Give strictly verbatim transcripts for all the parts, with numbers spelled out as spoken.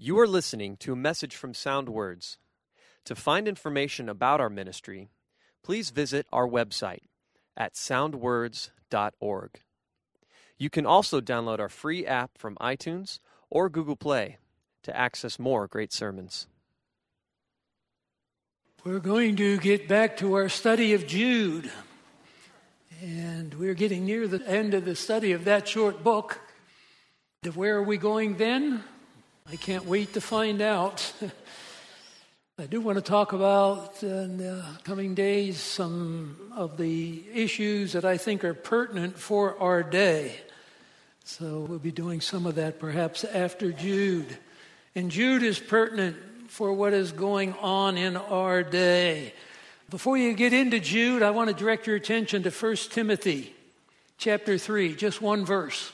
You are listening to a message from SoundWords. To find information about our ministry, please visit our website at sound words dot org. You can also download our free app from iTunes or Google Play to access more great sermons. We're going to get back to our study of Jude. And we're getting near the end of the study of that short book. Where are we going then? I can't wait to find out. I do want to talk about in the coming days some of the issues that I think are pertinent for our day. So we'll be doing some of that perhaps after Jude. And Jude is pertinent for what is going on in our day. Before you get into Jude, I want to direct your attention to First Timothy chapter three, just one verse.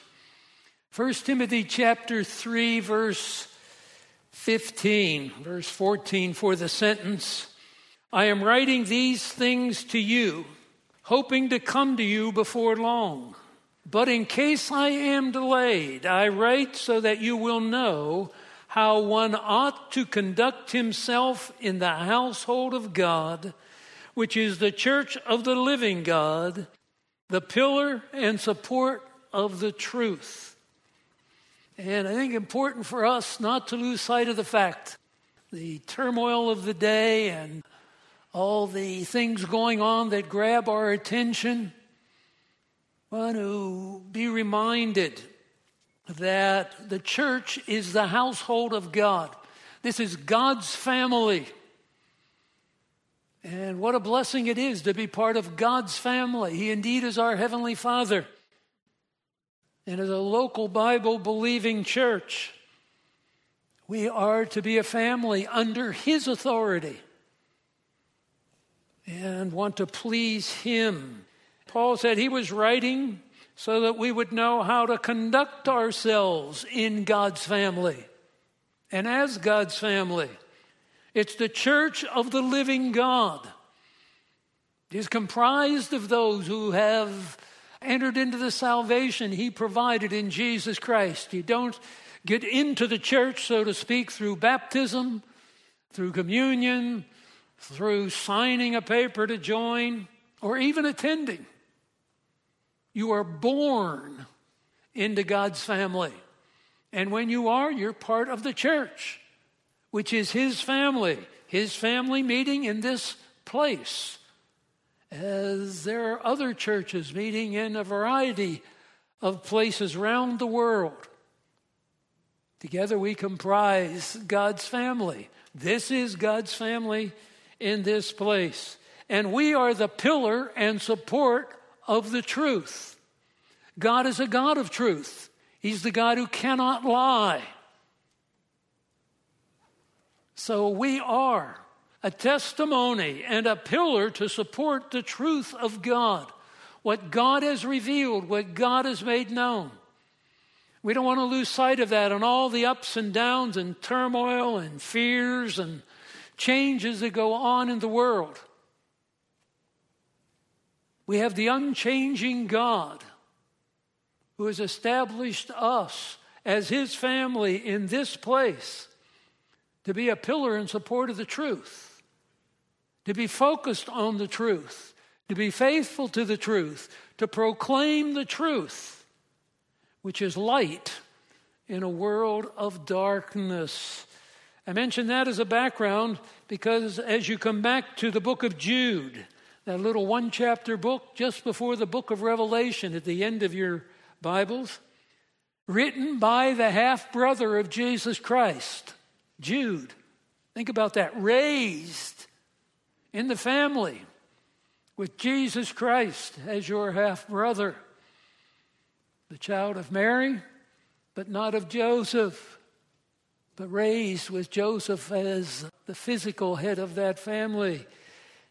First Timothy chapter three, verse fifteen, verse fourteen for the sentence, I am writing these things to you, hoping to come to you before long. But in case I am delayed, I write so that you will know how one ought to conduct himself in the household of God, which is the church of the living God, the pillar and support of the truth. And I think important for us not to lose sight of the fact, the turmoil of the day and all the things going on that grab our attention, I want to be reminded that the church is the household of God. This is God's family. And what a blessing it is to be part of God's family. He indeed is our Heavenly Father. And as a local Bible-believing church, we are to be a family under His authority and want to please Him. Paul said he was writing so that we would know how to conduct ourselves in God's family and as God's family. It's the church of the living God. It is comprised of those who have entered into the salvation He provided in Jesus Christ. You don't get into the church, so to speak, through baptism, through communion, through signing a paper to join, or even attending. You are born into God's family. And when you are, you're part of the church, which is His family, His family meeting in this place, as there are other churches meeting in a variety of places around the world. Together we comprise God's family. This is God's family in this place. And we are the pillar and support of the truth. God is a God of truth. He's the God who cannot lie. So we are a testimony and a pillar to support the truth of God, what God has revealed, what God has made known. We don't want to lose sight of that on all the ups and downs and turmoil and fears and changes that go on in the world. We have the unchanging God who has established us as His family in this place, to be a pillar in support of the truth, to be focused on the truth, to be faithful to the truth, to proclaim the truth, which is light in a world of darkness. I mention that as a background because as you come back to the book of Jude, that little one-chapter book just before the book of Revelation at the end of your Bibles, written by the half-brother of Jesus Christ, Jude, think about that, raised in the family with Jesus Christ as your half-brother, the child of Mary, but not of Joseph, but raised with Joseph as the physical head of that family.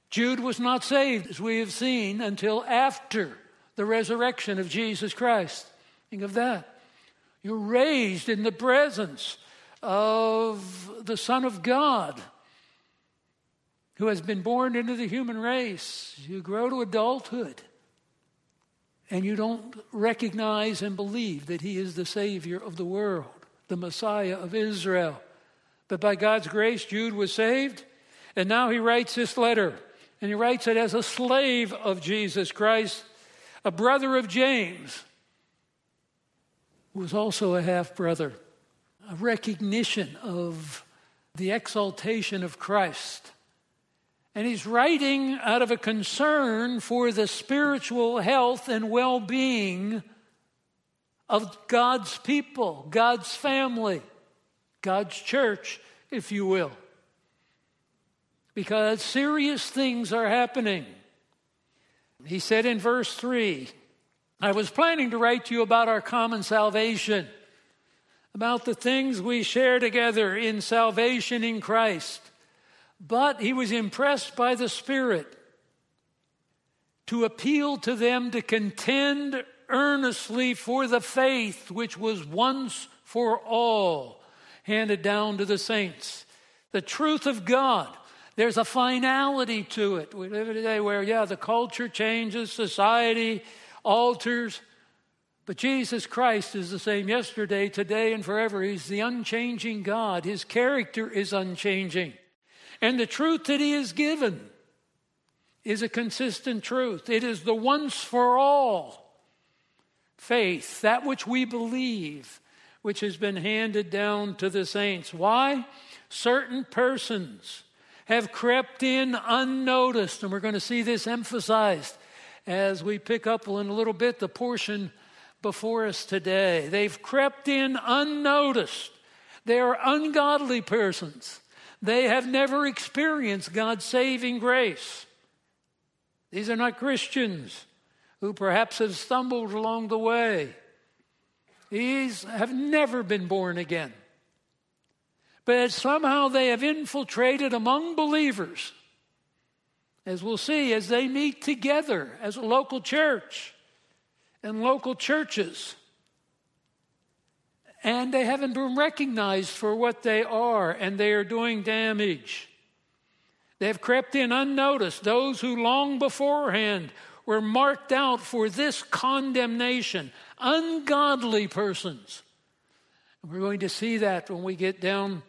Jude was not saved, as we have seen, until after the resurrection of Jesus Christ. Think of that. You're raised in the presence of the Son of God who has been born into the human race. You grow to adulthood and you don't recognize and believe that He is the Savior of the world, the Messiah of Israel. But by God's grace, Jude was saved. And now he writes this letter. And he writes it as a slave of Jesus Christ, a brother of James, who was also a half-brother. A recognition of the exaltation of Christ. And he's writing out of a concern for the spiritual health and well-being of God's people, God's family, God's church, if you will. Because serious things are happening. He said in verse three, I was planning to write to you about our common salvation, about the things we share together in salvation in Christ. But he was impressed by the Spirit to appeal to them to contend earnestly for the faith which was once for all handed down to the saints. The truth of God. There's a finality to it. We live in a day where, yeah, the culture changes, society alters. But Jesus Christ is the same yesterday, today, and forever. He's the unchanging God. His character is unchanging. And the truth that he has given is a consistent truth. It is the once for all faith, that which we believe, which has been handed down to the saints. Why? Certain persons have crept in unnoticed. And we're going to see this emphasized as we pick up in a little bit the portion before us today. They've crept in unnoticed. They are ungodly persons. They have never experienced God's saving grace. These are not Christians who perhaps have stumbled along the way. These have never been born again. But somehow they have infiltrated among believers, as we'll see, as they meet together as a local church. And local churches. And they haven't been recognized for what they are, and they are doing damage. They have crept in unnoticed. Those who long beforehand were marked out for this condemnation, ungodly persons. And we're going to see that when we get down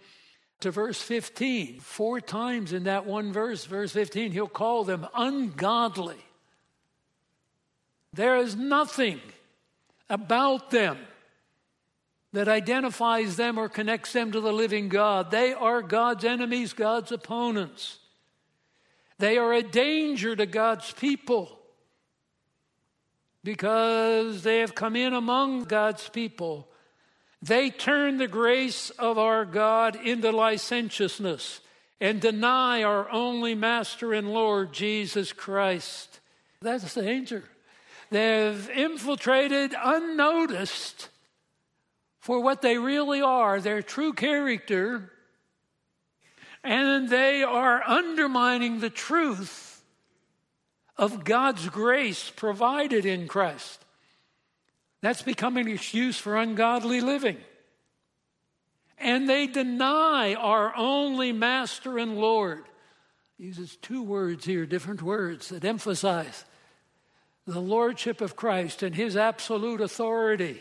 to verse fifteen. Four times in that one verse, verse fifteen, he'll call them ungodly. There is nothing about them that identifies them or connects them to the living God. They are God's enemies, God's opponents. They are a danger to God's people because they have come in among God's people. They turn the grace of our God into licentiousness and deny our only Master and Lord, Jesus Christ. That's the danger. They've infiltrated unnoticed for what they really are, their true character, and they are undermining the truth of God's grace provided in Christ. That's becoming an excuse for ungodly living. And they deny our only Master and Lord. He uses two words here, different words that emphasize the lordship of Christ and his absolute authority.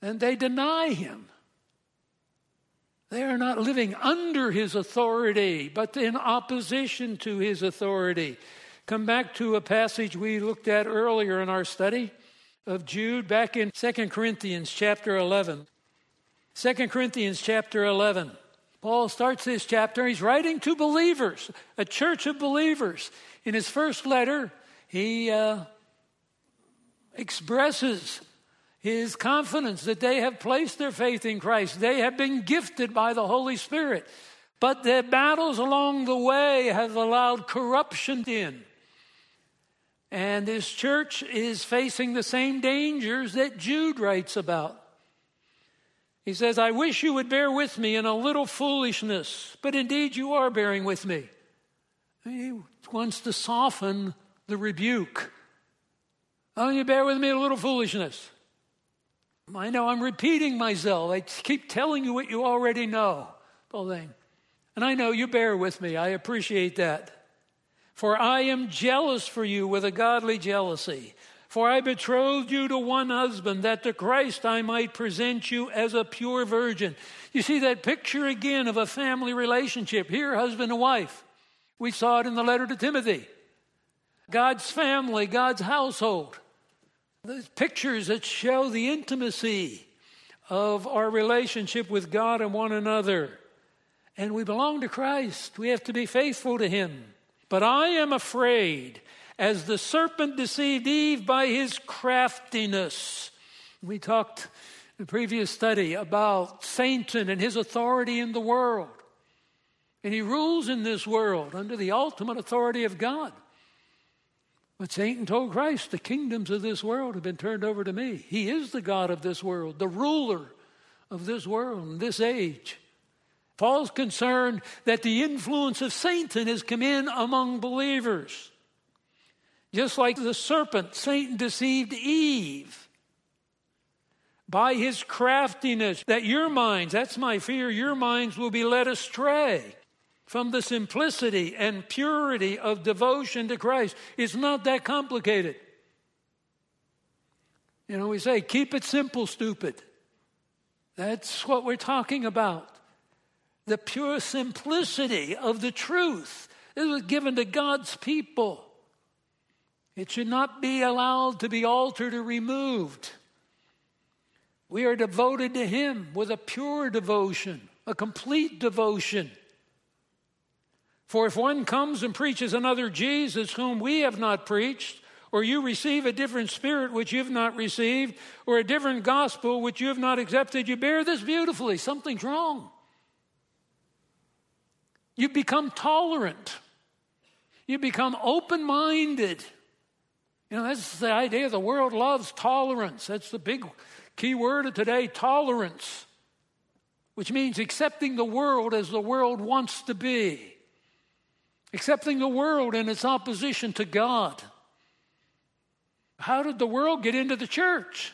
And they deny him. They are not living under his authority, but in opposition to his authority. Come back to a passage we looked at earlier in our study of Jude, back in Second Corinthians chapter eleven. Second Corinthians chapter eleven. Paul starts this chapter. He's writing to believers, a church of believers. In his first letter, He uh, expresses his confidence that they have placed their faith in Christ. They have been gifted by the Holy Spirit. But their battles along the way have allowed corruption in. And this church is facing the same dangers that Jude writes about. He says, I wish you would bear with me in a little foolishness, but indeed you are bearing with me. He wants to soften the rebuke. Oh, you bear with me a little foolishness. I know I'm repeating myself. I keep telling you what you already know. And I know you bear with me. I appreciate that. For I am jealous for you with a godly jealousy. For I betrothed you to one husband, that to Christ I might present you as a pure virgin. You see that picture again of a family relationship. Here, husband and wife. We saw it in the letter to Timothy. God's family, God's household. Those pictures that show the intimacy of our relationship with God and one another. And we belong to Christ. We have to be faithful to him. But I am afraid, as the serpent deceived Eve by his craftiness. We talked in the previous study about Satan and his authority in the world. And he rules in this world under the ultimate authority of God. But Satan told Christ, the kingdoms of this world have been turned over to me. He is the God of this world, the ruler of this world and this age. Paul's concerned that the influence of Satan has come in among believers. Just like the serpent, Satan deceived Eve by his craftiness, that your minds, that's my fear, your minds will be led astray from the simplicity and purity of devotion to Christ. It's not that complicated. You know, we say, keep it simple, stupid. That's what we're talking about. The pure simplicity of the truth. This was given to God's people. It should not be allowed to be altered or removed. We are devoted to him with a pure devotion, a complete devotion. For if one comes and preaches another Jesus whom we have not preached, or you receive a different spirit which you've not received, or a different gospel which you have not accepted, you bear this beautifully. Something's wrong. You become tolerant. You become open-minded. You know, that's the idea. The world loves tolerance. That's the big key word of today, tolerance, which means accepting the world as the world wants to be, accepting the world in its opposition to God. How did the world get into the church?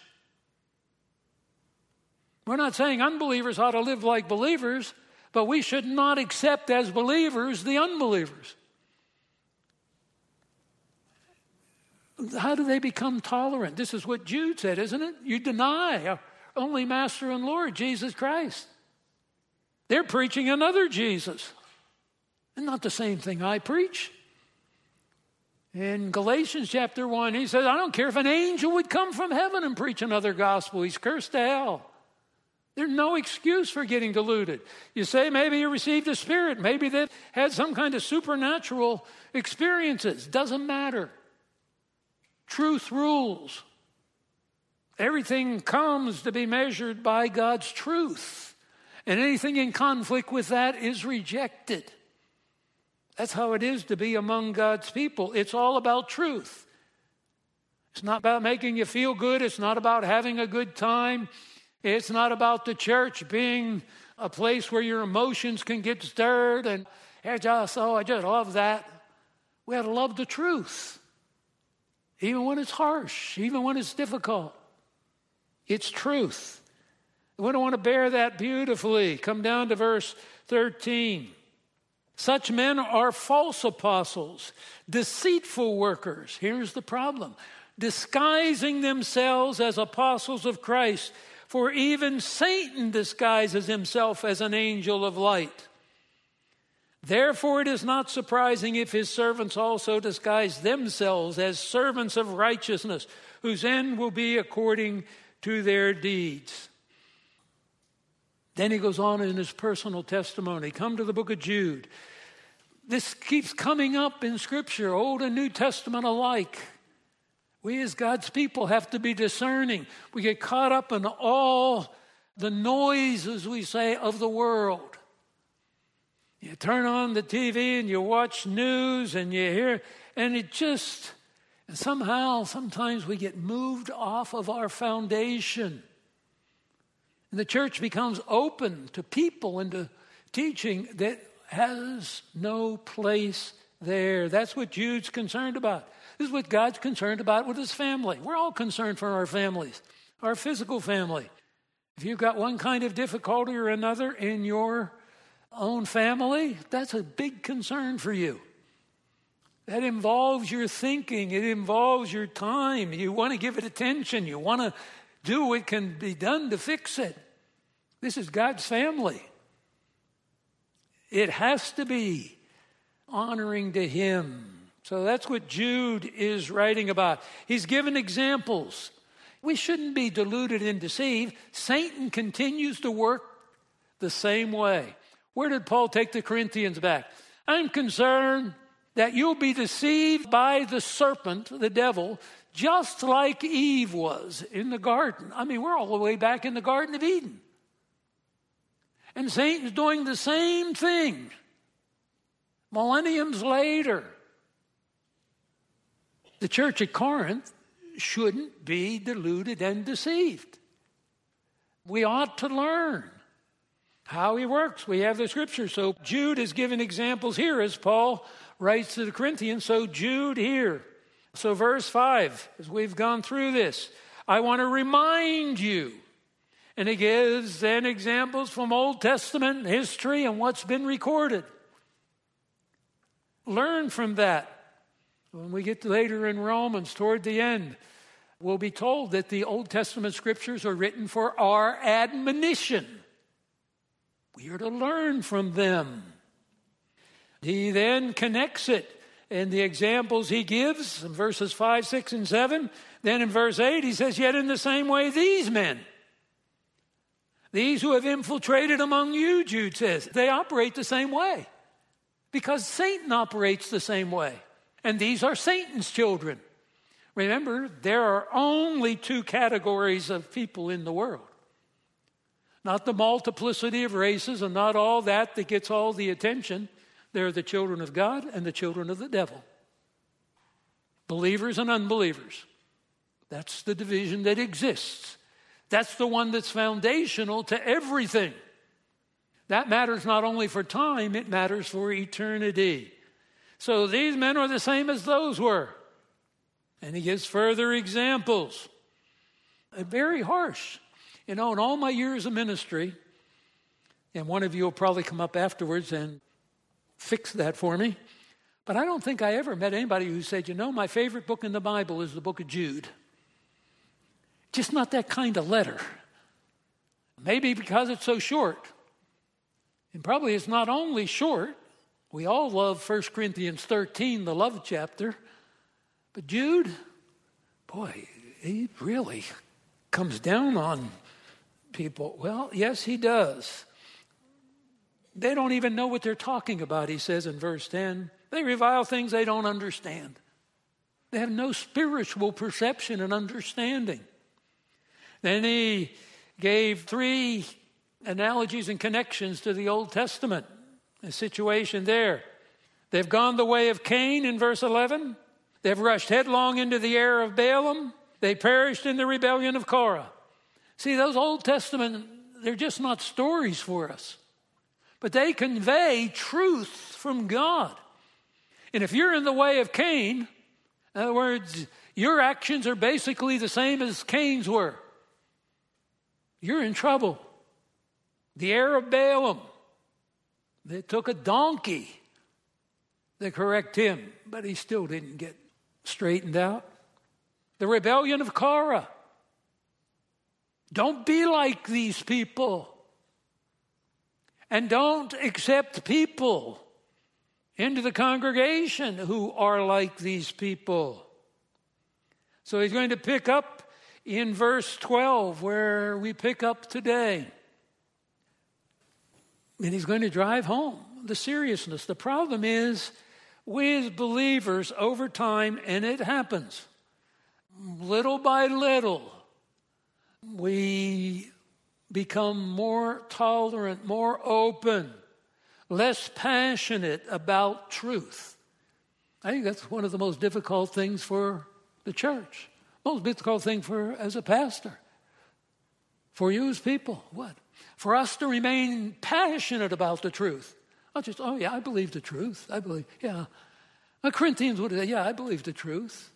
We're not saying unbelievers ought to live like believers, but we should not accept as believers the unbelievers. How do they become tolerant? This is what Jude said, isn't it? You deny our only Master and Lord, Jesus Christ. They're preaching another Jesus. And not the same thing I preach. In Galatians chapter one, he says, I don't care if an angel would come from heaven and preach another gospel. He's cursed to hell. There's no excuse for getting deluded. You say maybe you received a spirit. Maybe they had some kind of supernatural experiences. Doesn't matter. Truth rules. Everything comes to be measured by God's truth. And anything in conflict with that is rejected. That's how it is to be among God's people. It's all about truth. It's not about making you feel good. It's not about having a good time. It's not about the church being a place where your emotions can get stirred. And I just, oh, I just love that. We ought to love the truth. Even when it's harsh, even when it's difficult, it's truth. We don't want to bear that beautifully. Come down to verse thirteen. Such men are false apostles, deceitful workers. Here's the problem. Disguising themselves as apostles of Christ. For even Satan disguises himself as an angel of light. Therefore, it is not surprising if his servants also disguise themselves as servants of righteousness, whose end will be according to their deeds. Then he goes on in his personal testimony. Come to the book of Jude. This keeps coming up in Scripture, Old and New Testament alike. We as God's people have to be discerning. We get caught up in all the noise, as we say, of the world. You turn on the T V and you watch news and you hear, and it just, and somehow, sometimes we get moved off of our foundation. And the church becomes open to people and to teaching that has no place there. That's what Jude's concerned about. This is what God's concerned about with his family. We're all concerned for our families, our physical family. If you've got one kind of difficulty or another in your own family, that's a big concern for you. That involves your thinking. It involves your time. You want to give it attention. You want to do what can be done to fix it. This is God's family. It has to be honoring to Him. So that's what Jude is writing about. He's given examples. We shouldn't be deluded and deceived. Satan continues to work the same way. Where did Paul take the Corinthians back? I'm concerned that you'll be deceived by the serpent, the devil, just like Eve was in the garden. I mean, we're all the way back in the Garden of Eden. And Satan's doing the same thing millenniums later. The church at Corinth shouldn't be deluded and deceived. We ought to learn how he works. We have the scripture. So Jude is giving examples here as Paul writes to the Corinthians. So Jude here. So verse five, as we've gone through this, I want to remind you. And he gives then examples from Old Testament history and what's been recorded. Learn from that. When we get later in Romans, toward the end, we'll be told that the Old Testament scriptures are written for our admonition. We are to learn from them. He then connects it in the examples he gives in verses five, six, and seven. Then in verse eight, he says, yet in the same way, these men, these who have infiltrated among you, Jude says, they operate the same way because Satan operates the same way. And these are Satan's children. Remember, there are only two categories of people in the world. Not the multiplicity of races and not all that that gets all the attention. They're the children of God and the children of the devil. Believers and unbelievers. That's the division that exists. That's the one that's foundational to everything. That matters not only for time, it matters for eternity. So these men are the same as those were. And he gives further examples. Very harsh. You know, in all my years of ministry, and one of you will probably come up afterwards and fix that for me, but I don't think I ever met anybody who said, you know, my favorite book in the Bible is the book of Jude. Just not that kind of letter. Maybe because it's so short. And probably it's not only short. We all love First Corinthians thirteen, the love chapter. But Jude, boy, he really comes down on people. Well, yes, he does. They don't even know what they're talking about, he says in verse ten. They revile things they don't understand. They have no spiritual perception and understanding. Then he gave three analogies and connections to the Old Testament, a situation there. They've gone the way of Cain in verse eleven. They've rushed headlong into the error of Balaam. They perished in the rebellion of Korah. See, those Old Testament, they're just not stories for us. But they convey truth from God. And if you're in the way of Cain, in other words, your actions are basically the same as Cain's were, you're in trouble. The heir of Balaam, they took a donkey to correct him, but he still didn't get straightened out. The rebellion of Korah. Don't be like these people. And don't accept people into the congregation who are like these people. So he's going to pick up in verse twelve where we pick up today. And he's going to drive home the seriousness. The problem is we as believers over time, and it happens, little by little, we become more tolerant, more open, less passionate about truth. I think that's one of the most difficult things for the church, most difficult thing for as a pastor, for you as people. What? For us to remain passionate about the truth. Not just, oh yeah, I believe the truth. I believe, yeah. The Corinthians would say, yeah, I believe the truth.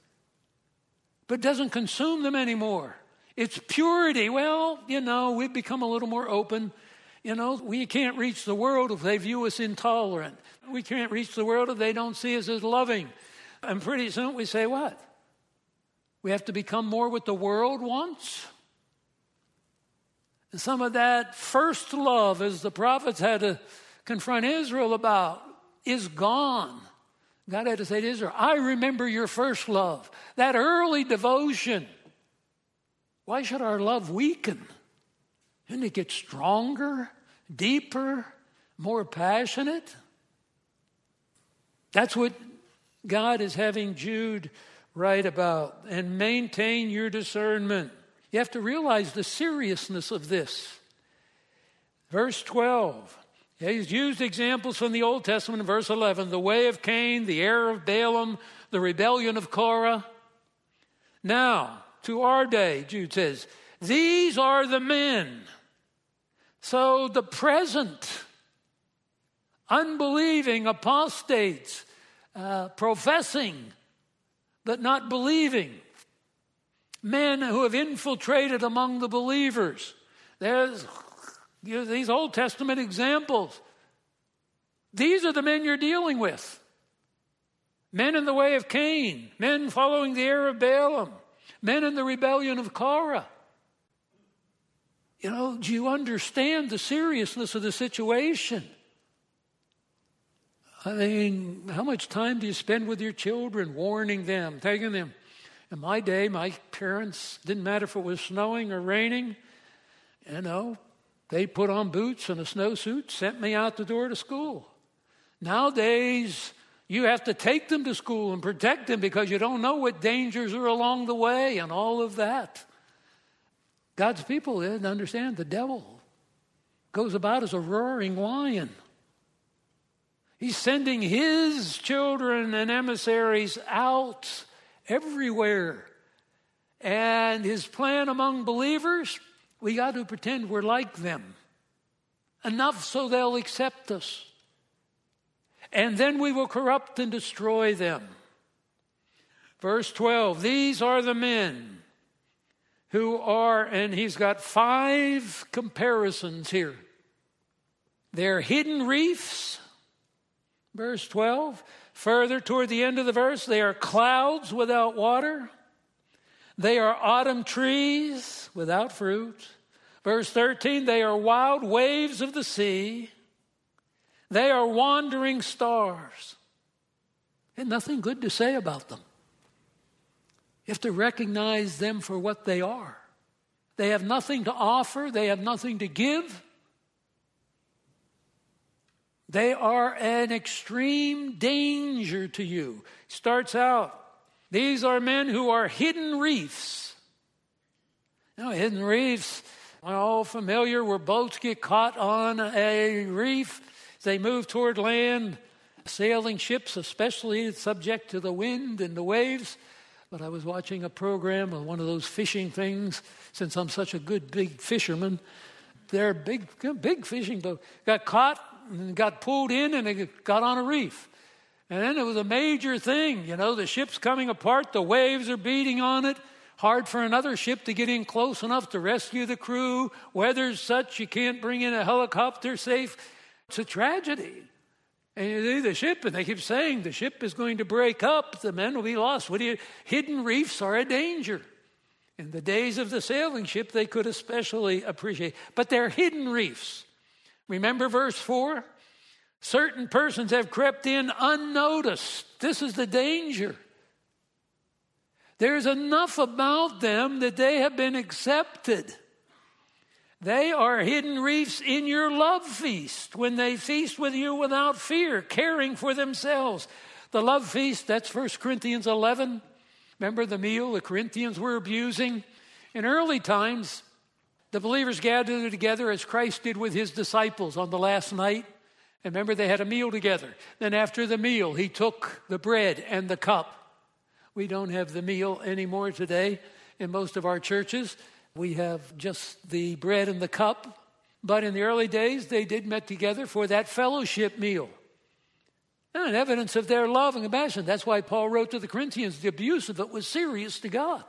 But it doesn't consume them anymore. It's purity. Well, you know, we've become a little more open. You know, we can't reach the world if they view us intolerant. We can't reach the world if they don't see us as loving. And pretty soon we say what? We have to become more what the world wants. And some of that first love, as the prophets had to confront Israel about, is gone. God had to say to Israel, I remember your first love, that early devotion. Why should our love weaken? Shouldn't it get stronger, deeper, more passionate? That's what God is having Jude write about. And maintain your discernment. You have to realize the seriousness of this. Verse twelve. He's used examples from the Old Testament in verse eleven. The way of Cain, the error of Balaam, the rebellion of Korah. Now, to our day, Jude says, these are the men. So the present unbelieving apostates, uh, professing but not believing, men who have infiltrated among the believers. There's these Old Testament examples. These are the men you're dealing with. Men in the way of Cain. Men following the error of Balaam. Men in the rebellion of Korah. You know, do you understand the seriousness of the situation? I mean, how much time do you spend with your children, warning them, taking them? In my day, my parents, didn't matter if it was snowing or raining, you know, they put on boots and a snowsuit, sent me out the door to school. Nowadays, you have to take them to school and protect them because you don't know what dangers are along the way and all of that. God's people didn't understand the devil goes about as a roaring lion. He's sending his children and emissaries out everywhere. And his plan among believers, we got to pretend we're like them. Enough so they'll accept us. And then we will corrupt and destroy them. Verse twelve, these are the men who are, and he's got five comparisons here. They're hidden reefs. Verse twelve, further toward the end of the verse, they are clouds without water. They are autumn trees without fruit. Verse thirteen, they are wild waves of the sea. They are wandering stars. And nothing good to say about them. You have to recognize them for what they are. They have nothing to offer. They have nothing to give. They are an extreme danger to you. Starts out, these are men who are hidden reefs. Now, hidden reefs, we're all familiar, where boats get caught on a reef. They move toward land. Sailing ships especially, subject to the wind and the waves. But I was watching a program on one of those fishing things, since I'm such a good big fisherman. They're big, big fishing boat. Got caught and got pulled in and it got on a reef. And then it was a major thing. You know, the ship's coming apart. The waves are beating on it. Hard for another ship to get in close enough to rescue the crew. Weather's such you can't bring in a helicopter safe. It's a tragedy. And you see the ship, and they keep saying the ship is going to break up. The men will be lost. What do you? Hidden reefs are a danger. In the days of the sailing ship, they could especially appreciate. But they're hidden reefs. Remember verse four? Certain persons have crept in unnoticed. This is the danger. There's enough about them that they have been accepted. They are hidden reefs in your love feast, when they feast with you without fear, caring for themselves. The love feast, that's First Corinthians eleven. Remember the meal the Corinthians were abusing? In early times, the believers gathered together as Christ did with his disciples on the last night. And remember, they had a meal together. Then after the meal, he took the bread and the cup. We don't have the meal anymore today in most of our churches. We have just the bread and the cup. But in the early days, they did meet together for that fellowship meal. And an evidence of their love and compassion. That's why Paul wrote to the Corinthians, the abuse of it was serious to God.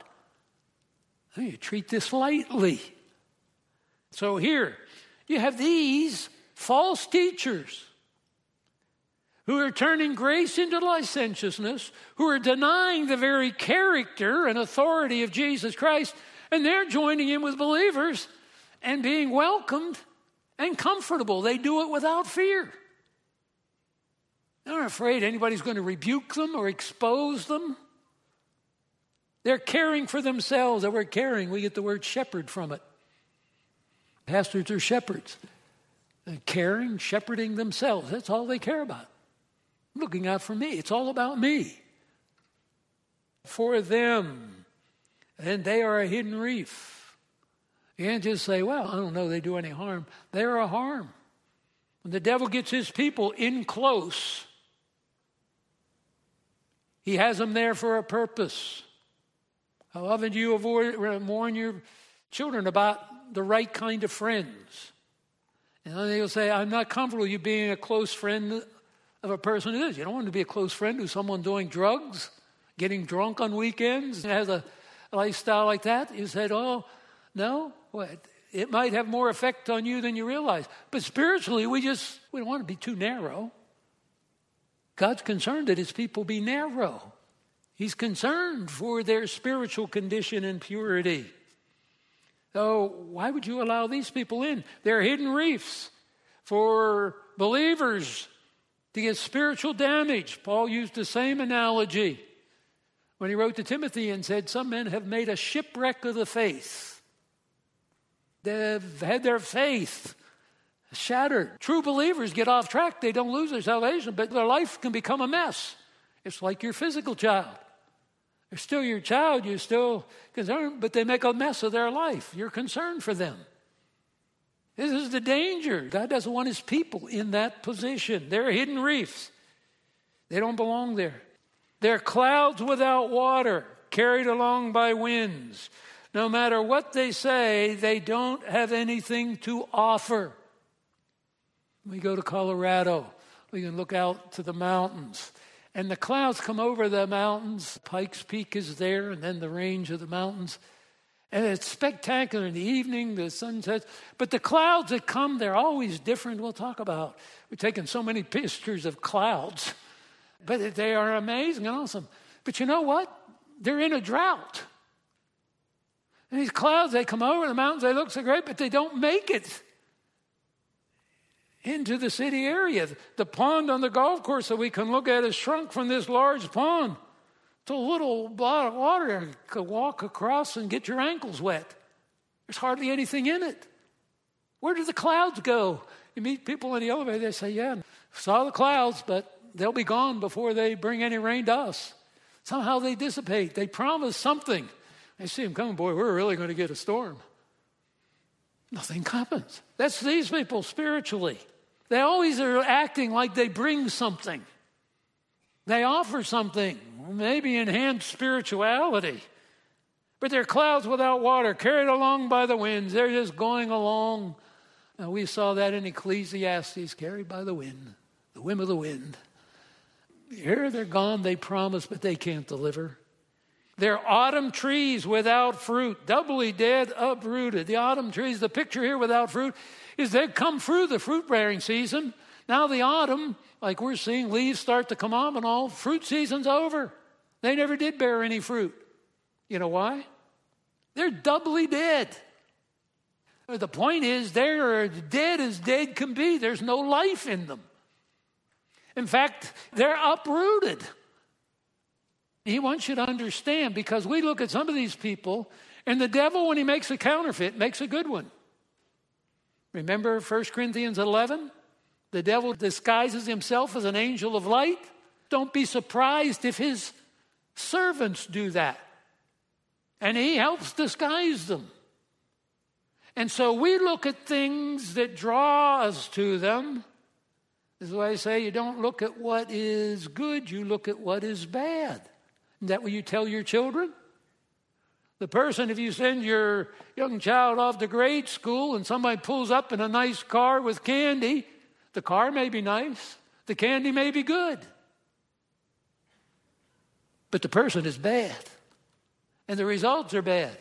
I mean, you treat this lightly. So here, you have these false teachers who are turning grace into licentiousness, who are denying the very character and authority of Jesus Christ, and they're joining in with believers and being welcomed and comfortable. They do it without fear. They're not afraid anybody's going to rebuke them or expose them. They're caring for themselves. The word caring, we get the word shepherd from it. Pastors are shepherds. They're caring, shepherding themselves. That's all they care about. Looking out for me. It's all about me. For them. And they are a hidden reef. You can't just say, well, I don't know they do any harm. They're a harm. When the devil gets his people in close, he has them there for a purpose. How often do you avoid, warn your children about the right kind of friends? And then they'll say, I'm not comfortable with you being a close friend of a person who is. You don't want to be a close friend who's someone doing drugs, getting drunk on weekends, and has a lifestyle like that. You said, oh, no, what? It might have more effect on you than you realize. But spiritually, we just, we don't want to be too narrow. God's concerned that his people be narrow. He's concerned for their spiritual condition and purity. So why would you allow these people in? They're hidden reefs for believers to get spiritual damage. Paul used the same analogy when he wrote to Timothy and said, some men have made a shipwreck of the faith. They've had their faith shattered. True believers get off track. They don't lose their salvation, but their life can become a mess. It's like your physical child. They're still your child. You're still concerned, but they make a mess of their life. You're concerned for them. This is the danger. God doesn't want his people in that position. They're hidden reefs. They don't belong there. They're clouds without water, carried along by winds. No matter what they say, they don't have anything to offer. We go to Colorado. We can look out to the mountains. And the clouds come over the mountains. Pike's Peak is there, and then the range of the mountains. And it's spectacular in the evening, the sun sets. But the clouds that come, they're always different. We'll talk about. We've taken so many pictures of clouds. But they are amazing and awesome. But you know what? They're in a drought. And these clouds, they come over the mountains, they look so great, but they don't make it into the city area. The pond on the golf course that we can look at has shrunk from this large pond to a little blot of water. You could walk across and get your ankles wet. There's hardly anything in it. Where do the clouds go? You meet people in the elevator, they say, yeah, saw the clouds, but they'll be gone before they bring any rain to us. Somehow they dissipate. They promise something. I see them coming, boy, we're really going to get a storm. Nothing happens. That's these people spiritually. They always are acting like they bring something. They offer something, maybe enhanced spirituality. But they're clouds without water, carried along by the winds. They're just going along. And we saw that in Ecclesiastes, carried by the wind, the whim of the wind. Here they're gone, they promise, but they can't deliver. They're autumn trees without fruit, doubly dead, uprooted. The autumn trees, the picture here without fruit, is they've come through the fruit-bearing season. Now the autumn, like we're seeing leaves start to come off and all, fruit season's over. They never did bear any fruit. You know why? They're doubly dead. The point is they're dead as dead can be. There's no life in them. In fact, they're uprooted. He wants you to understand, because we look at some of these people, and the devil, when he makes a counterfeit, makes a good one. Remember First Corinthians eleven? The devil disguises himself as an angel of light. Don't be surprised if his servants do that. And he helps disguise them. And so we look at things that draw us to them. This is why I say you don't look at what is good, you look at what is bad. Isn't that what you tell your children? The person, if you send your young child off to grade school and somebody pulls up in a nice car with candy, the car may be nice, the candy may be good. But the person is bad, and the results are bad.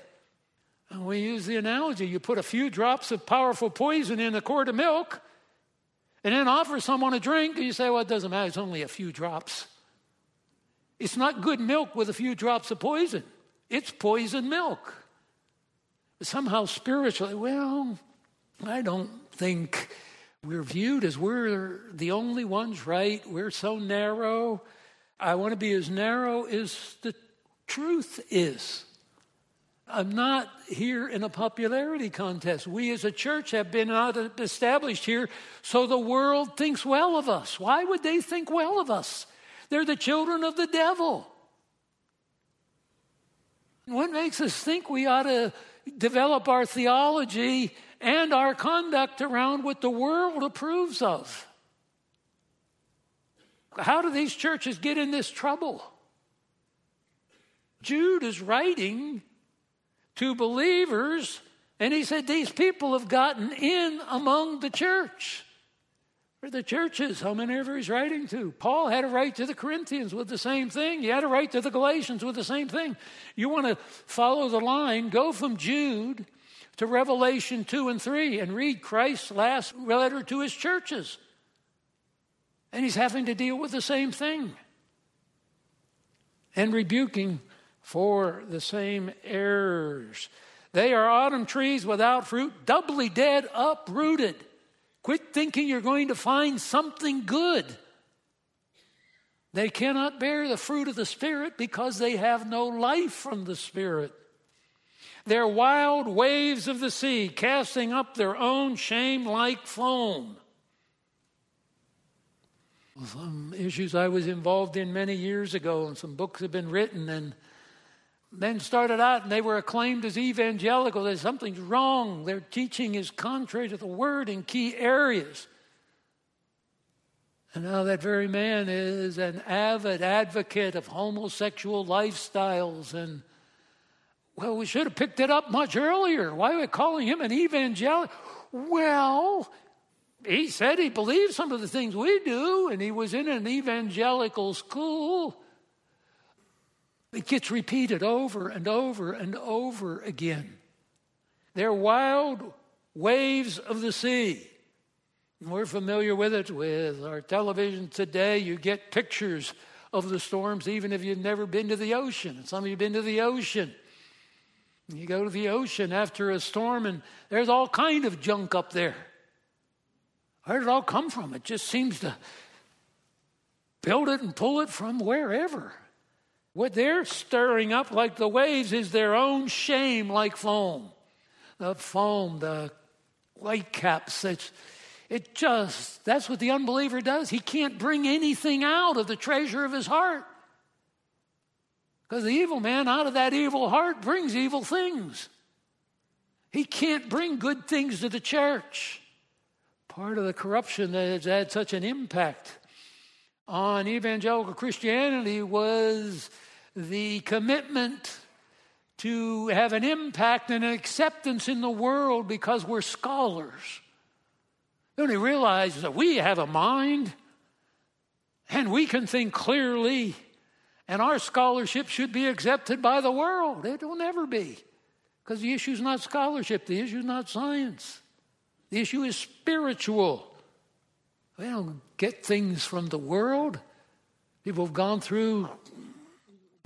And we use the analogy, you put a few drops of powerful poison in a quart of milk, and then offer someone a drink, and you say, well, it doesn't matter, it's only a few drops. It's not good milk with a few drops of poison. It's poison milk. But somehow spiritually, well, I don't think we're viewed as we're the only ones right. We're so narrow. I want to be as narrow as the truth is. I'm not here in a popularity contest. We as a church have been established here so the world thinks well of us. Why would they think well of us? They're the children of the devil. What makes us think we ought to develop our theology and our conduct around what the world approves of? How do these churches get in this trouble? Jude is writing to believers, and he said these people have gotten in among the church. For the churches, how many ever he's writing to? Paul had a right to the Corinthians with the same thing. He had a right to the Galatians with the same thing. You want to follow the line, go from Jude to Revelation two and three and read Christ's last letter to his churches. And he's having to deal with the same thing and rebuking for the same errors. They are autumn trees without fruit, doubly dead, uprooted. Quit thinking you're going to find something good. They cannot bear the fruit of the Spirit because they have no life from the Spirit. They're wild waves of the sea, casting up their own shame like foam. Some issues I was involved in many years ago, and some books have been written, and men started out and they were acclaimed as evangelical. There's something's wrong. Their teaching is contrary to the word in key areas. And now that very man is an avid advocate of homosexual lifestyles. And, well, we should have picked it up much earlier. Why are we calling him an evangelical? Well, he said he believed some of the things we do, and he was in an evangelical school. It gets repeated over and over and over again. They're wild waves of the sea. And we're familiar with it with our television today. You get pictures of the storms even if you've never been to the ocean. And some of you have been to the ocean. You go to the ocean after a storm and there's all kind of junk up there. Where did it all come from? It just seems to build it and pull it from wherever. What they're stirring up like the waves is their own shame like foam. The foam, the white caps, it's, it just, that's what the unbeliever does. He can't bring anything out of the treasure of his heart. Because the evil man out of that evil heart brings evil things. He can't bring good things to the church. Part of the corruption that has had such an impact on evangelical Christianity was the commitment to have an impact and an acceptance in the world because we're scholars. Don't they realize that we have a mind and we can think clearly and our scholarship should be accepted by the world? It will never be, because the issue is not scholarship. The issue is not science. The issue is spiritual. We don't get things from the world. People have gone through,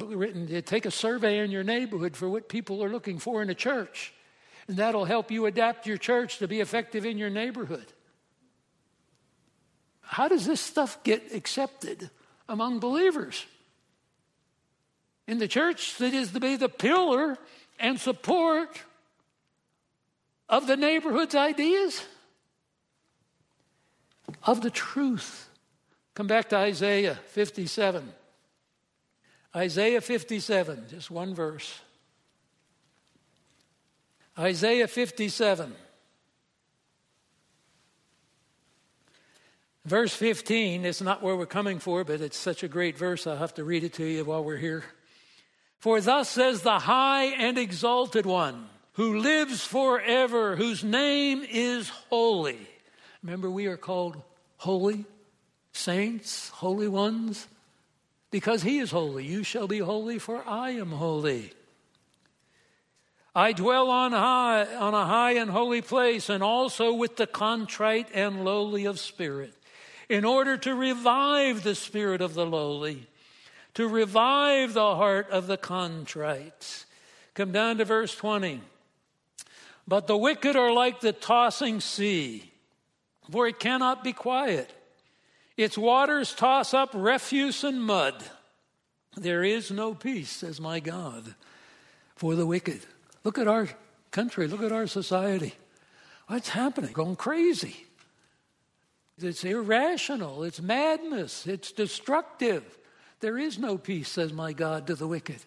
written, you take a survey in your neighborhood for what people are looking for in a church, and that'll help you adapt your church to be effective in your neighborhood. How does this stuff get accepted among believers? In the church, that is to be the pillar and support of the neighborhood's ideas, of the truth. Come back to Isaiah fifty-seven. Isaiah fifty-seven, just one verse. Isaiah fifty-seven. Verse fifteen, it's not where we're coming for, but it's such a great verse, I'll have to read it to you while we're here. For thus says the high and exalted one, who lives forever, whose name is holy. Remember, we are called holy saints, holy ones, because he is holy. You shall be holy, for I am holy. I dwell on high, on a high and holy place, and also with the contrite and lowly of spirit, in order to revive the spirit of the lowly, to revive the heart of the contrite. Come down to verse twenty. But the wicked are like the tossing sea, for it cannot be quiet. Its waters toss up refuse and mud. There is no peace, says my God, for the wicked. Look at our country. Look at our society. What's happening? Going crazy. It's irrational. It's madness. It's destructive. There is no peace, says my God, to the wicked.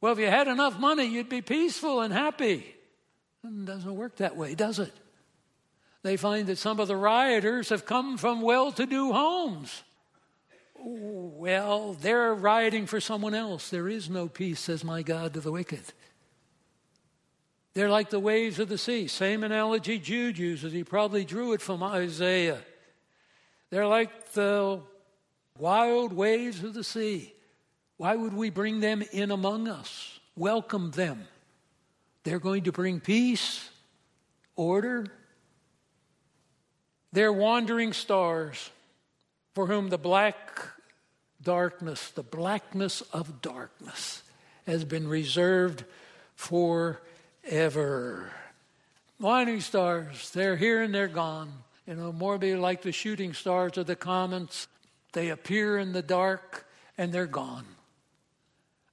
Well, if you had enough money, you'd be peaceful and happy. It doesn't work that way, does it? They find that some of the rioters have come from well-to-do homes. Well, they're rioting for someone else. There is no peace, says my God, to the wicked. They're like the waves of the sea. Same analogy Jude uses. He probably drew it from Isaiah. They're like the wild waves of the sea. Why would we bring them in among us? Welcome them. They're going to bring peace, order. They're wandering stars for whom the black darkness, the blackness of darkness, has been reserved forever. Wandering stars, they're here and they're gone. You know, more be like the shooting stars of the comets. They appear in the dark and they're gone.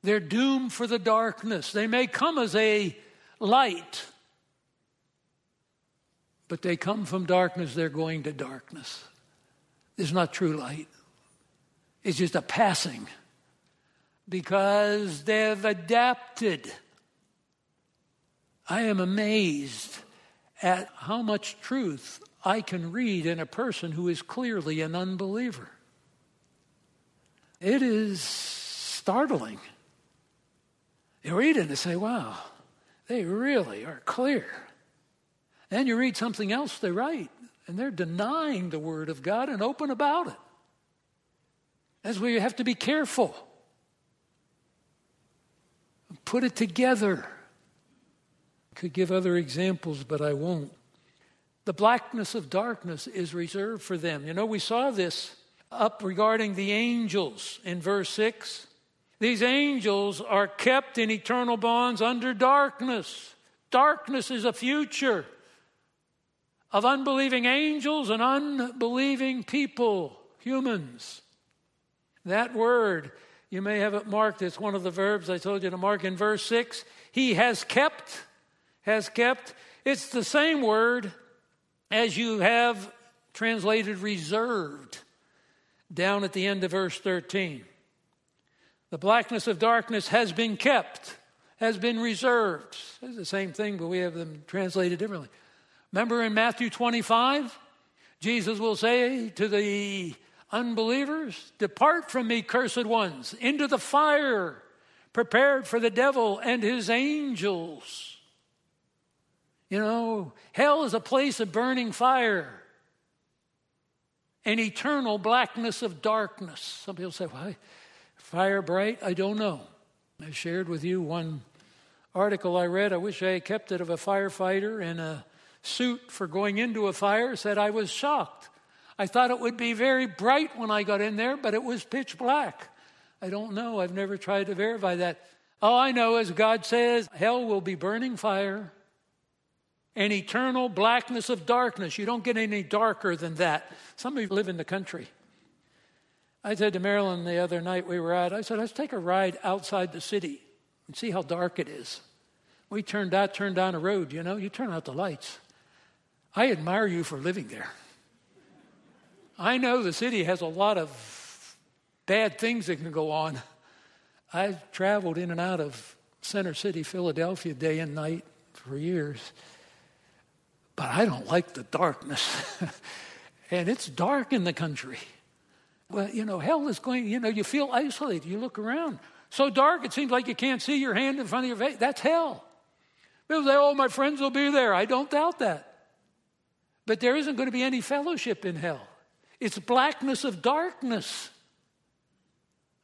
They're doomed for the darkness. They may come as a light, but they come from darkness, they're going to darkness. It's not true light. It's just a passing, because they've adapted. I am amazed at how much truth I can read in a person who is clearly an unbeliever. It is startling. You read it and say, wow, they really are clear. Then you read something else they write, and they're denying the Word of God and open about it. That's where you have to be careful. Put it together. Could give other examples, but I won't. The blackness of darkness is reserved for them. You know, we saw this up regarding the angels in verse six. These angels are kept in eternal bonds under darkness. Darkness is a future of unbelieving angels and unbelieving people, humans. That word, you may have it marked. It's one of the verbs I told you to mark in verse six. He has kept, has kept. It's the same word as you have translated reserved down at the end of verse thirteen. The blackness of darkness has been kept, has been reserved. It's the same thing, but we have them translated differently. Remember in Matthew twenty-five, Jesus will say to the unbelievers, depart from me, cursed ones, into the fire prepared for the devil and his angels. You know, hell is a place of burning fire and eternal blackness of darkness. Some people say, why? Fire bright? I don't know. I shared with you one article I read. I wish I had kept it, of a firefighter and a suit for going into a fire. Said, I was shocked. I thought it would be very bright when I got in there, but it was pitch black. I don't know. I've never tried to verify that. All I know is God says hell will be burning fire and eternal blackness of darkness. You don't get any darker than that. Some of you live in the country. I said to Marilyn the other night we were out, I said, let's take a ride outside the city and see how dark it is. We turned out, turned down a road, you know. You turn out the lights. I admire you for living there. I know the city has a lot of bad things that can go on. I've traveled in and out of Center City, Philadelphia, day and night for years. But I don't like the darkness. And it's dark in the country. Well, you know, hell is going, you know, you feel isolated. You look around. So dark, it seems like you can't see your hand in front of your face. That's hell. People say, oh, my friends will be there. I don't doubt that. But there isn't going to be any fellowship in hell. It's blackness of darkness.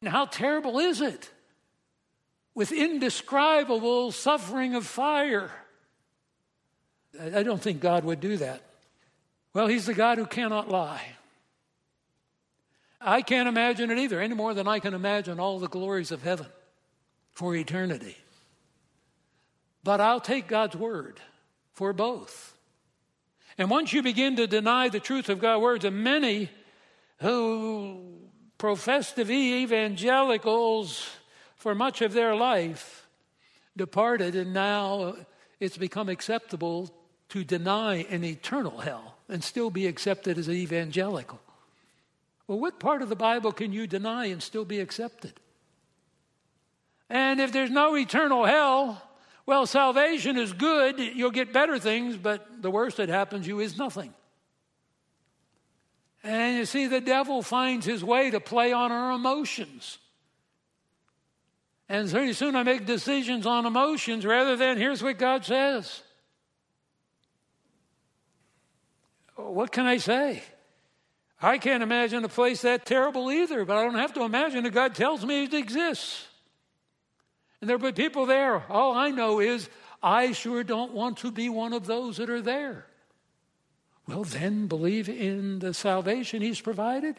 And how terrible is it? with indescribable suffering of fire. I don't think God would do that. Well, he's the God who cannot lie. I can't imagine it either, any more than I can imagine all the glories of heaven for eternity. But I'll take God's word for both. And once you begin to deny the truth of God's words, and many who profess to be evangelicals for much of their life departed, and now it's become acceptable to deny an eternal hell and still be accepted as an evangelical. Well, what part of the Bible can you deny and still be accepted? And if there's no eternal hell, well, salvation is good. You'll get better things, but the worst that happens to you is nothing. And you see, the devil finds his way to play on our emotions. And pretty soon I make decisions on emotions rather than here's what God says. What can I say? I can't imagine a place that terrible either, but I don't have to imagine it. God tells me it exists. And there'll be people there. All I know is I sure don't want to be one of those that are there. Well, then believe in the salvation he's provided,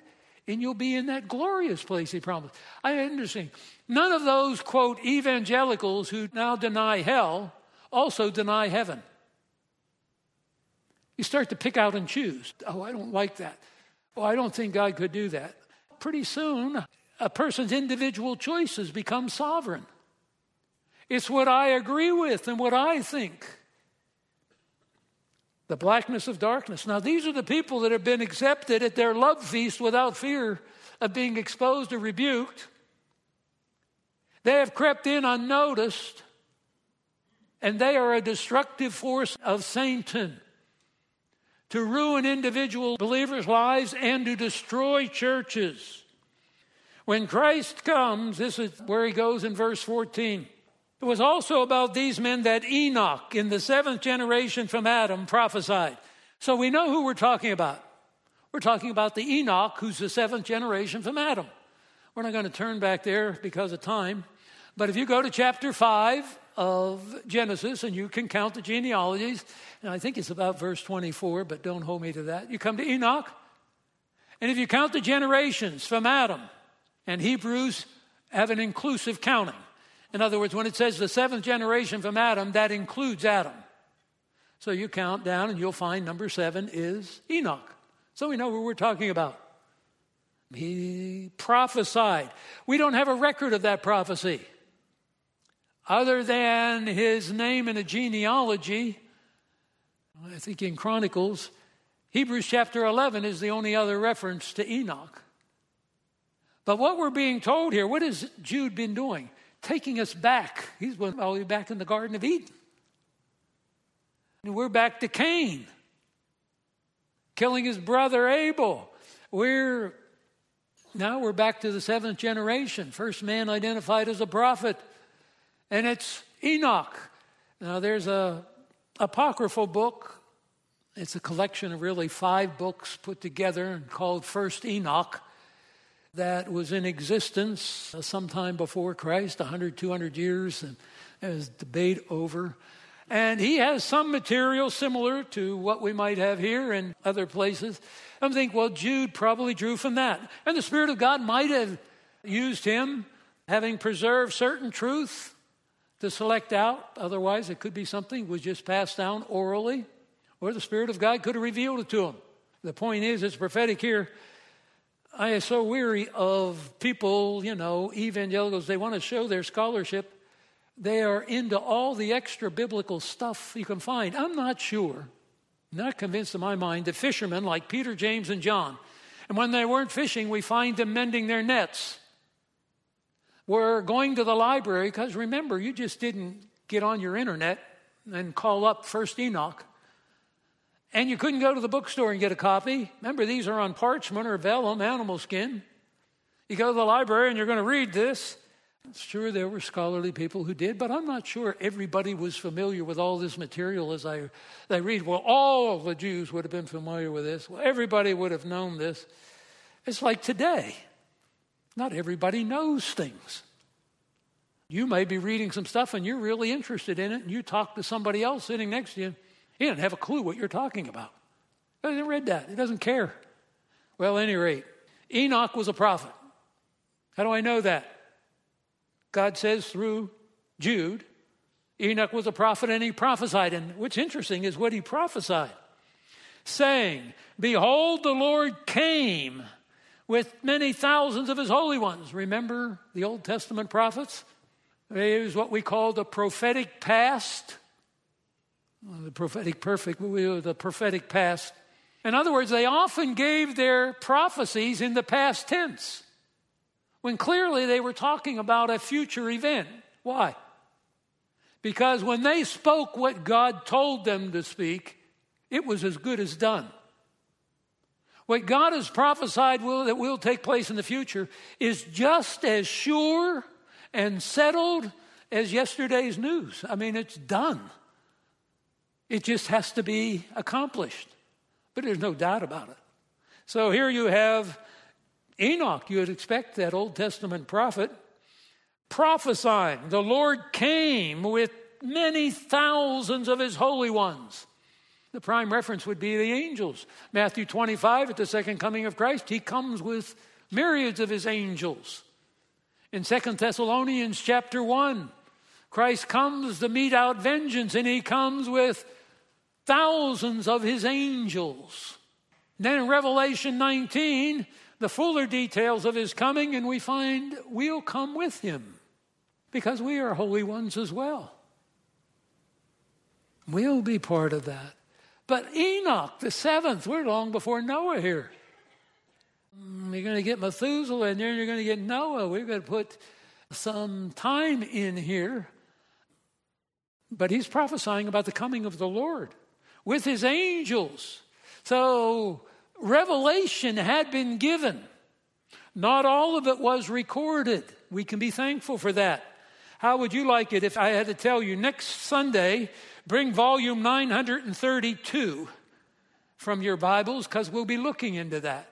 and you'll be in that glorious place he promised. I understand. None of those, quote, evangelicals who now deny hell also deny heaven. You start to pick out and choose. Oh, I don't like that. Oh, I don't think God could do that. Pretty soon, a person's individual choices become sovereign. It's what I agree with and what I think. The blackness of darkness. Now, these are the people that have been accepted at their love feast without fear of being exposed or rebuked. They have crept in unnoticed, and they are a destructive force of Satan to ruin individual believers' lives and to destroy churches. When Christ comes, this is where he goes in verse fourteen. It was also about these men that Enoch, in the seventh generation from Adam, prophesied. So we know who we're talking about. We're talking about the Enoch, who's the seventh generation from Adam. We're not going to turn back there because of time. But if you go to chapter five of Genesis, and you can count the genealogies, and I think it's about verse twenty-four, but don't hold me to that. You come to Enoch, and if you count the generations from Adam, and Hebrews have an inclusive counting. In other words, when it says the seventh generation from Adam, that includes Adam. So you count down and you'll find number seven is Enoch. So we know who we're talking about. He prophesied. We don't have a record of that prophecy other than his name in a genealogy. I think in Chronicles, Hebrews chapter eleven is the only other reference to Enoch. But what we're being told here, what has Jude been doing? Taking us back. He's went all the way back in the Garden of Eden. And we're back to Cain, killing his brother Abel. We're now we're back to the seventh generation, first man identified as a prophet, and it's Enoch. Now there's a apocryphal book. It's a collection of really five books put together and called First Enoch. That was in existence sometime before Christ, one hundred, two hundred years, and there's debate over. And he has some material similar to what we might have here and other places. I'm thinking, well, Jude probably drew from that. And the Spirit of God might have used him, having preserved certain truth to select out. Otherwise, it could be something was just passed down orally, or the Spirit of God could have revealed it to him. The point is, it's prophetic here. I am so weary of people, you know, evangelicals, they want to show their scholarship. They are into all the extra biblical stuff you can find. I'm not sure, not convinced in my mind, that fishermen like Peter, James, and John, and when they weren't fishing, we find them mending their nets, were going to the library, because remember, you just didn't get on your internet and call up First Enoch. And you couldn't go to the bookstore and get a copy. Remember, these are on parchment or vellum, animal skin. You go to the library and you're going to read this. Sure, there were scholarly people who did, but I'm not sure everybody was familiar with all this material as I, as I read. Well, all of the Jews would have been familiar with this. Well, everybody would have known this. It's like today. Not everybody knows things. You may be reading some stuff and you're really interested in it, and you talk to somebody else sitting next to you. He doesn't have a clue what you're talking about. He hasn't read that. He doesn't care. Well, at any rate, Enoch was a prophet. How do I know that? God says through Jude, Enoch was a prophet and he prophesied. And what's interesting is what he prophesied, saying, behold, the Lord came with many thousands of his holy ones. Remember the Old Testament prophets? They use what we call the prophetic past. The prophetic perfect, the prophetic past. In other words, they often gave their prophecies in the past tense, when clearly they were talking about a future event. Why? Because when they spoke what God told them to speak, it was as good as done. What God has prophesied will, that will take place in the future is just as sure and settled as yesterday's news. I mean, it's done. It just has to be accomplished. But there's no doubt about it. So here you have Enoch, you would expect that Old Testament prophet, prophesying, the Lord came with many thousands of his holy ones. The prime reference would be the angels. Matthew twenty-five, at the second coming of Christ, he comes with myriads of his angels. In Second Thessalonians chapter one, Christ comes to mete out vengeance, and he comes with thousands of his angels. And then in Revelation nineteen, the fuller details of his coming, and we find we'll come with him because we are holy ones as well. We'll be part of that. But Enoch, the seventh, we're long before Noah here. You're going to get Methuselah, and then you're going to get Noah. We're going to put some time in here. But he's prophesying about the coming of the Lord with his angels. So revelation had been given. Not all of it was recorded. We can be thankful for that. How would you like it if I had to tell you next Sunday, bring volume nine hundred thirty-two from your Bibles, because we'll be looking into that.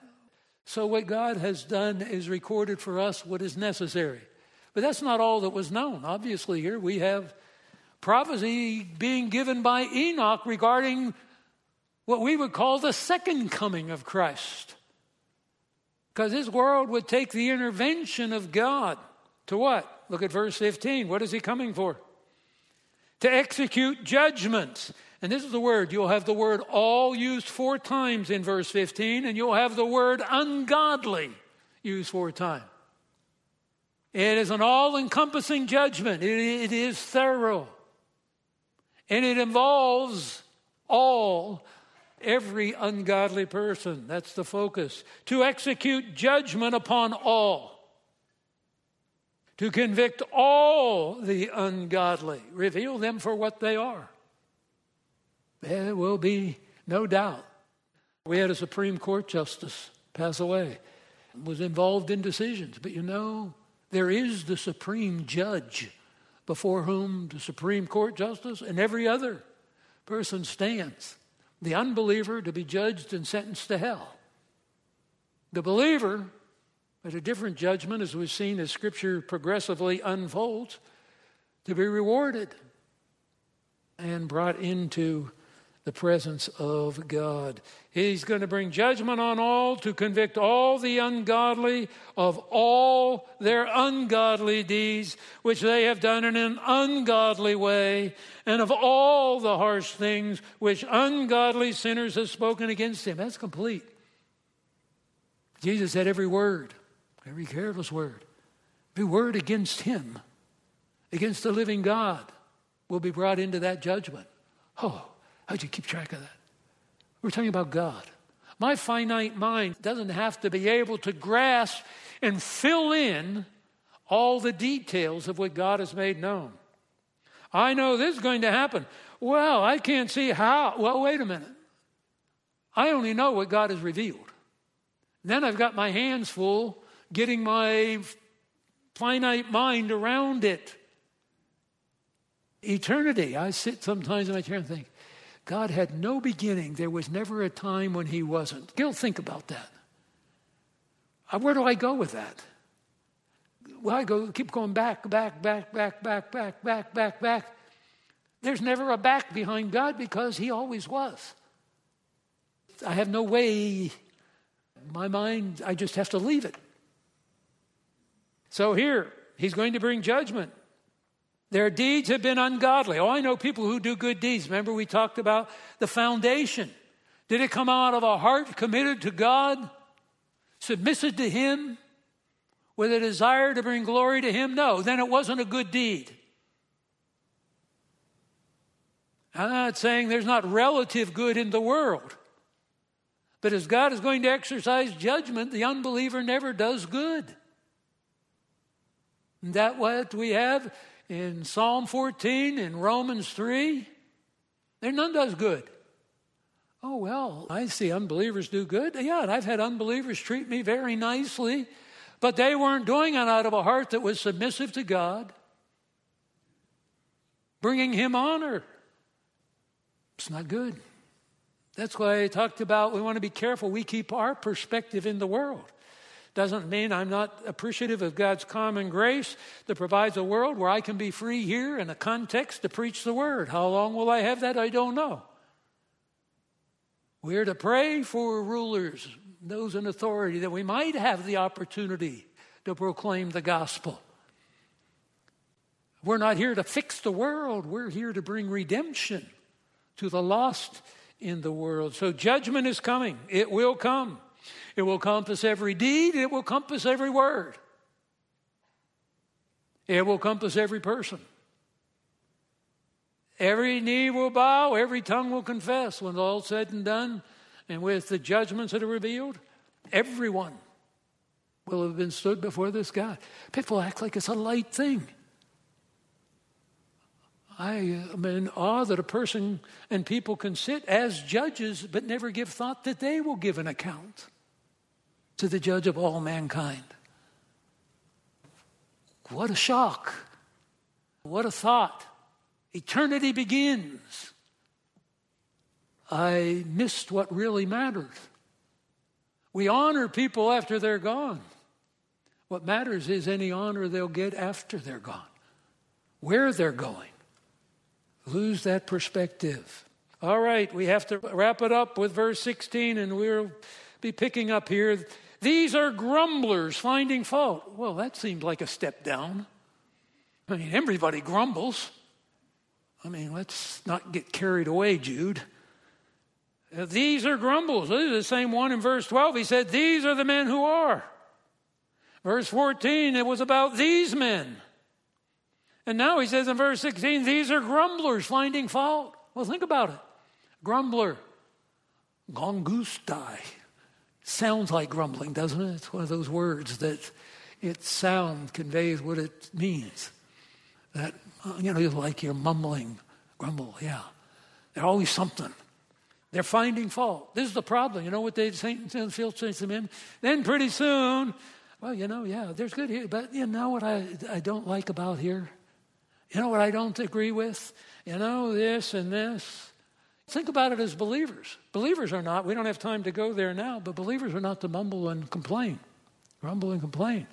So what God has done is recorded for us what is necessary. But that's not all that was known. Obviously, here we have prophecy being given by Enoch regarding what we would call the second coming of Christ. Because this world would take the intervention of God to what? Look at verse fifteen. What is he coming for? To execute judgments. And this is the word. You'll have the word all used four times in verse fifteen, and you'll have the word ungodly used four times. It is an all-encompassing judgment. It, it is thorough. And it involves all every ungodly person. That's the focus. To execute judgment upon all. To convict all the ungodly. Reveal them for what they are. There will be no doubt. We had a Supreme Court justice pass away. Was involved in decisions. But you know, there is the supreme judge before whom the Supreme Court justice and every other person stands. The unbeliever to be judged and sentenced to hell. The believer at a different judgment, as we've seen as Scripture progressively unfolds, to be rewarded and brought into the presence of God. He's going to bring judgment on all, to convict all the ungodly of all their ungodly deeds, which they have done in an ungodly way, and of all the harsh things which ungodly sinners have spoken against him. That's complete. Jesus said every word, every careless word, every word against him, against the living God, will be brought into that judgment. Oh, how'd you keep track of that? We're talking about God. My finite mind doesn't have to be able to grasp and fill in all the details of what God has made known. I know this is going to happen. Well, I can't see how. Well, wait a minute. I only know what God has revealed. Then I've got my hands full getting my finite mind around it. Eternity. I sit sometimes in my chair and think, God had no beginning. There was never a time when he wasn't. Gil, think about that. Where do I go with that? well, I go keep going back, back, back, back, back, back, back, back, back. There's never a back behind God because he always was. I have no way, my mind, I just have to leave it. So here, he's going to bring judgment. Their deeds have been ungodly. Oh, I know people who do good deeds. Remember we talked about the foundation. Did it come out of a heart committed to God, submissive to him, with a desire to bring glory to him? No, then it wasn't a good deed. I'm not saying there's not relative good in the world. But as God is going to exercise judgment, the unbeliever never does good. And that's what we have in Psalm fourteen, in Romans three. There none does good. Oh, well, I see unbelievers do good. Yeah, and I've had unbelievers treat me very nicely, but they weren't doing it out of a heart that was submissive to God, bringing him honor. It's not good. That's why I talked about we want to be careful. We keep our perspective in the world. Doesn't mean I'm not appreciative of God's common grace that provides a world where I can be free here in a context to preach the word. How long will I have that? I don't know. We're to pray for rulers, those in authority, that we might have the opportunity to proclaim the gospel. We're not here to fix the world. We're here to bring redemption to the lost in the world. So judgment is coming. It will come. It will compass every deed. It will compass every word. It will compass every person. Every knee will bow. Every tongue will confess. When all said and done, and with the judgments that are revealed, everyone will have been stood before this God. People act like it's a light thing. I am in awe that a person and people can sit as judges but never give thought that they will give an account to the judge of all mankind. What a shock. What a thought. Eternity begins. I missed what really mattered. We honor people after they're gone. What matters is any honor they'll get after they're gone, where they're going. Lose that perspective. All right, we have to wrap it up with verse sixteen, and we'll be picking up here. These are grumblers finding fault. Well, that seemed like a step down. I mean, everybody grumbles. I mean, let's not get carried away, Jude. These are grumbles. This is the same one in verse twelve. He said, these are the men who are. Verse fourteen, it was about these men. And now he says in verse sixteen, these are grumblers finding fault. Well, think about it. Grumbler. Gongustai. Sounds like grumbling, doesn't it? It's one of those words that its sound conveys what it means. That, you know, like you're mumbling. Grumble, yeah. They're always something. They're finding fault. This is the problem. You know what they say in the field? Says to them, then pretty soon, well, you know, yeah, there's good here. But you know what I, I don't like about here? You know what I don't agree with? You know, this and this. Think about it as believers. Believers are not, we don't have time to go there now, but believers are not to mumble and complain. Grumble and complain.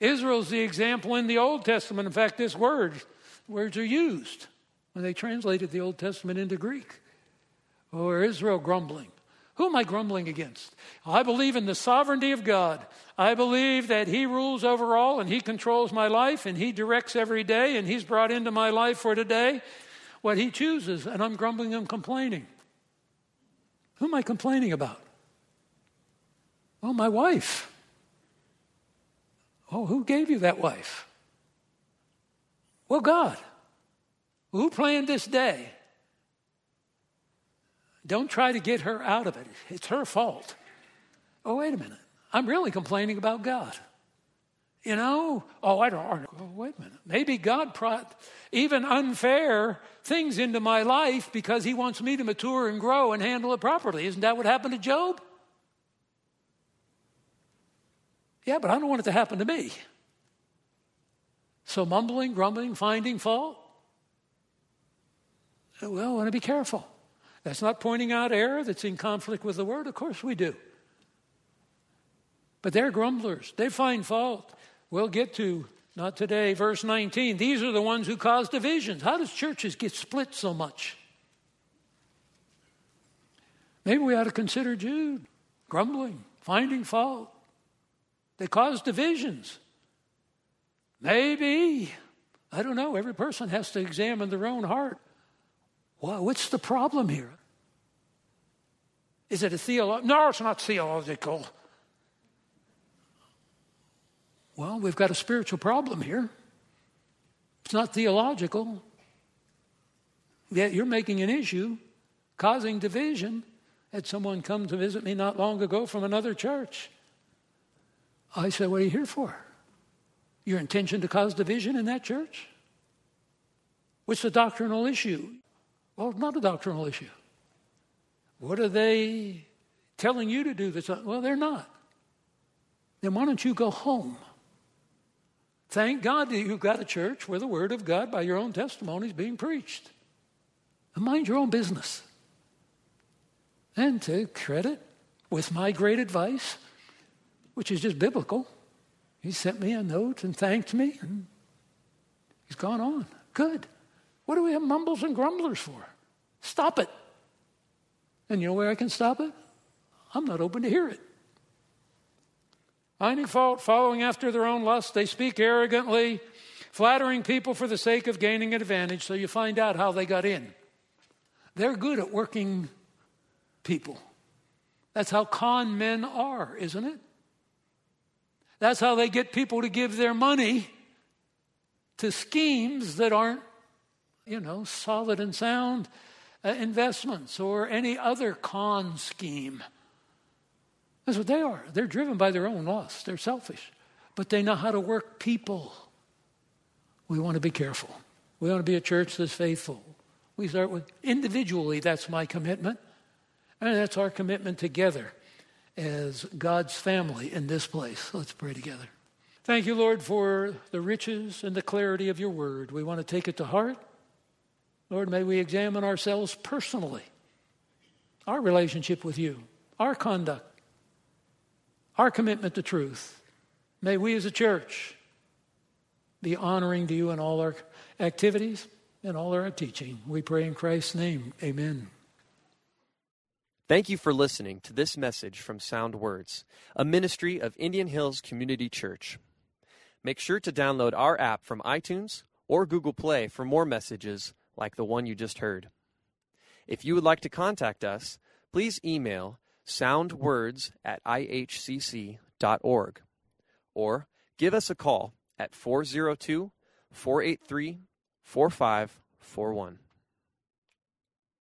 Israel's the example in the Old Testament. In fact, this word, words are used when they translated the Old Testament into Greek. Or Israel grumbling. Who am I grumbling against? I believe in the sovereignty of God. I believe that he rules over all and he controls my life and he directs every day and he's brought into my life for today what he chooses, and I'm grumbling and complaining. Who am I complaining about? Well, my wife. Oh, who gave you that wife? Well, God. Who planned this day? Don't try to get her out of it. It's her fault. Oh, wait a minute. I'm really complaining about God. You know? Oh, I don't. Oh, wait a minute. Maybe God brought even unfair things into my life because he wants me to mature and grow and handle it properly. Isn't that what happened to Job? Yeah, but I don't want it to happen to me. So mumbling, grumbling, finding fault. Well, I want to be careful. That's not pointing out error that's in conflict with the word. Of course we do. But they're grumblers. They find fault. We'll get to, not today, verse nineteen. These are the ones who cause divisions. How does churches get split so much? Maybe we ought to consider Jude, grumbling, finding fault. They cause divisions. Maybe, I don't know, every person has to examine their own heart. Wow, what's the problem here? Is it a theological? No, it's not theological. Well, we've got a spiritual problem here. It's not theological. Yet you're making an issue, causing division. Had someone come to visit me not long ago from another church. I said, what are you here for? Your intention to cause division in that church? What's the doctrinal issue? Well, it's not a doctrinal issue. What are they telling you to do that's not? Well, they're not. Then why don't you go home? Thank God that you've got a church where the Word of God by your own testimony is being preached. And mind your own business. And to credit with my great advice, which is just biblical, he sent me a note and thanked me, and he's gone on. Good. What do we have mumbles and grumblers for? Stop it. And you know where I can stop it? I'm not open to hear it. Finding fault, following after their own lust, they speak arrogantly, flattering people for the sake of gaining an advantage, so you find out how they got in. They're good at working people. That's how con men are, isn't it? That's how they get people to give their money to schemes that aren't, you know, solid and sound uh, investments or any other con scheme. That's what they are. They're driven by their own lust. They're selfish. But they know how to work people. We want to be careful. We want to be a church that's faithful. We start with individually, that's my commitment. And that's our commitment together as God's family in this place. Let's pray together. Thank you, Lord, for the riches and the clarity of your word. We want to take it to heart. Lord, may we examine ourselves personally, our relationship with you, our conduct, our commitment to truth. May we as a church be honoring to you in all our activities and all our teaching. We pray in Christ's name. Amen. Thank you for listening to this message from SoundWords, a ministry of Indian Hills Community Church. Make sure to download our app from iTunes or Google Play for more messages like the one you just heard. If you would like to contact us, please email soundwords at ihcc.org or give us a call at four oh two, four eight three, four five four one.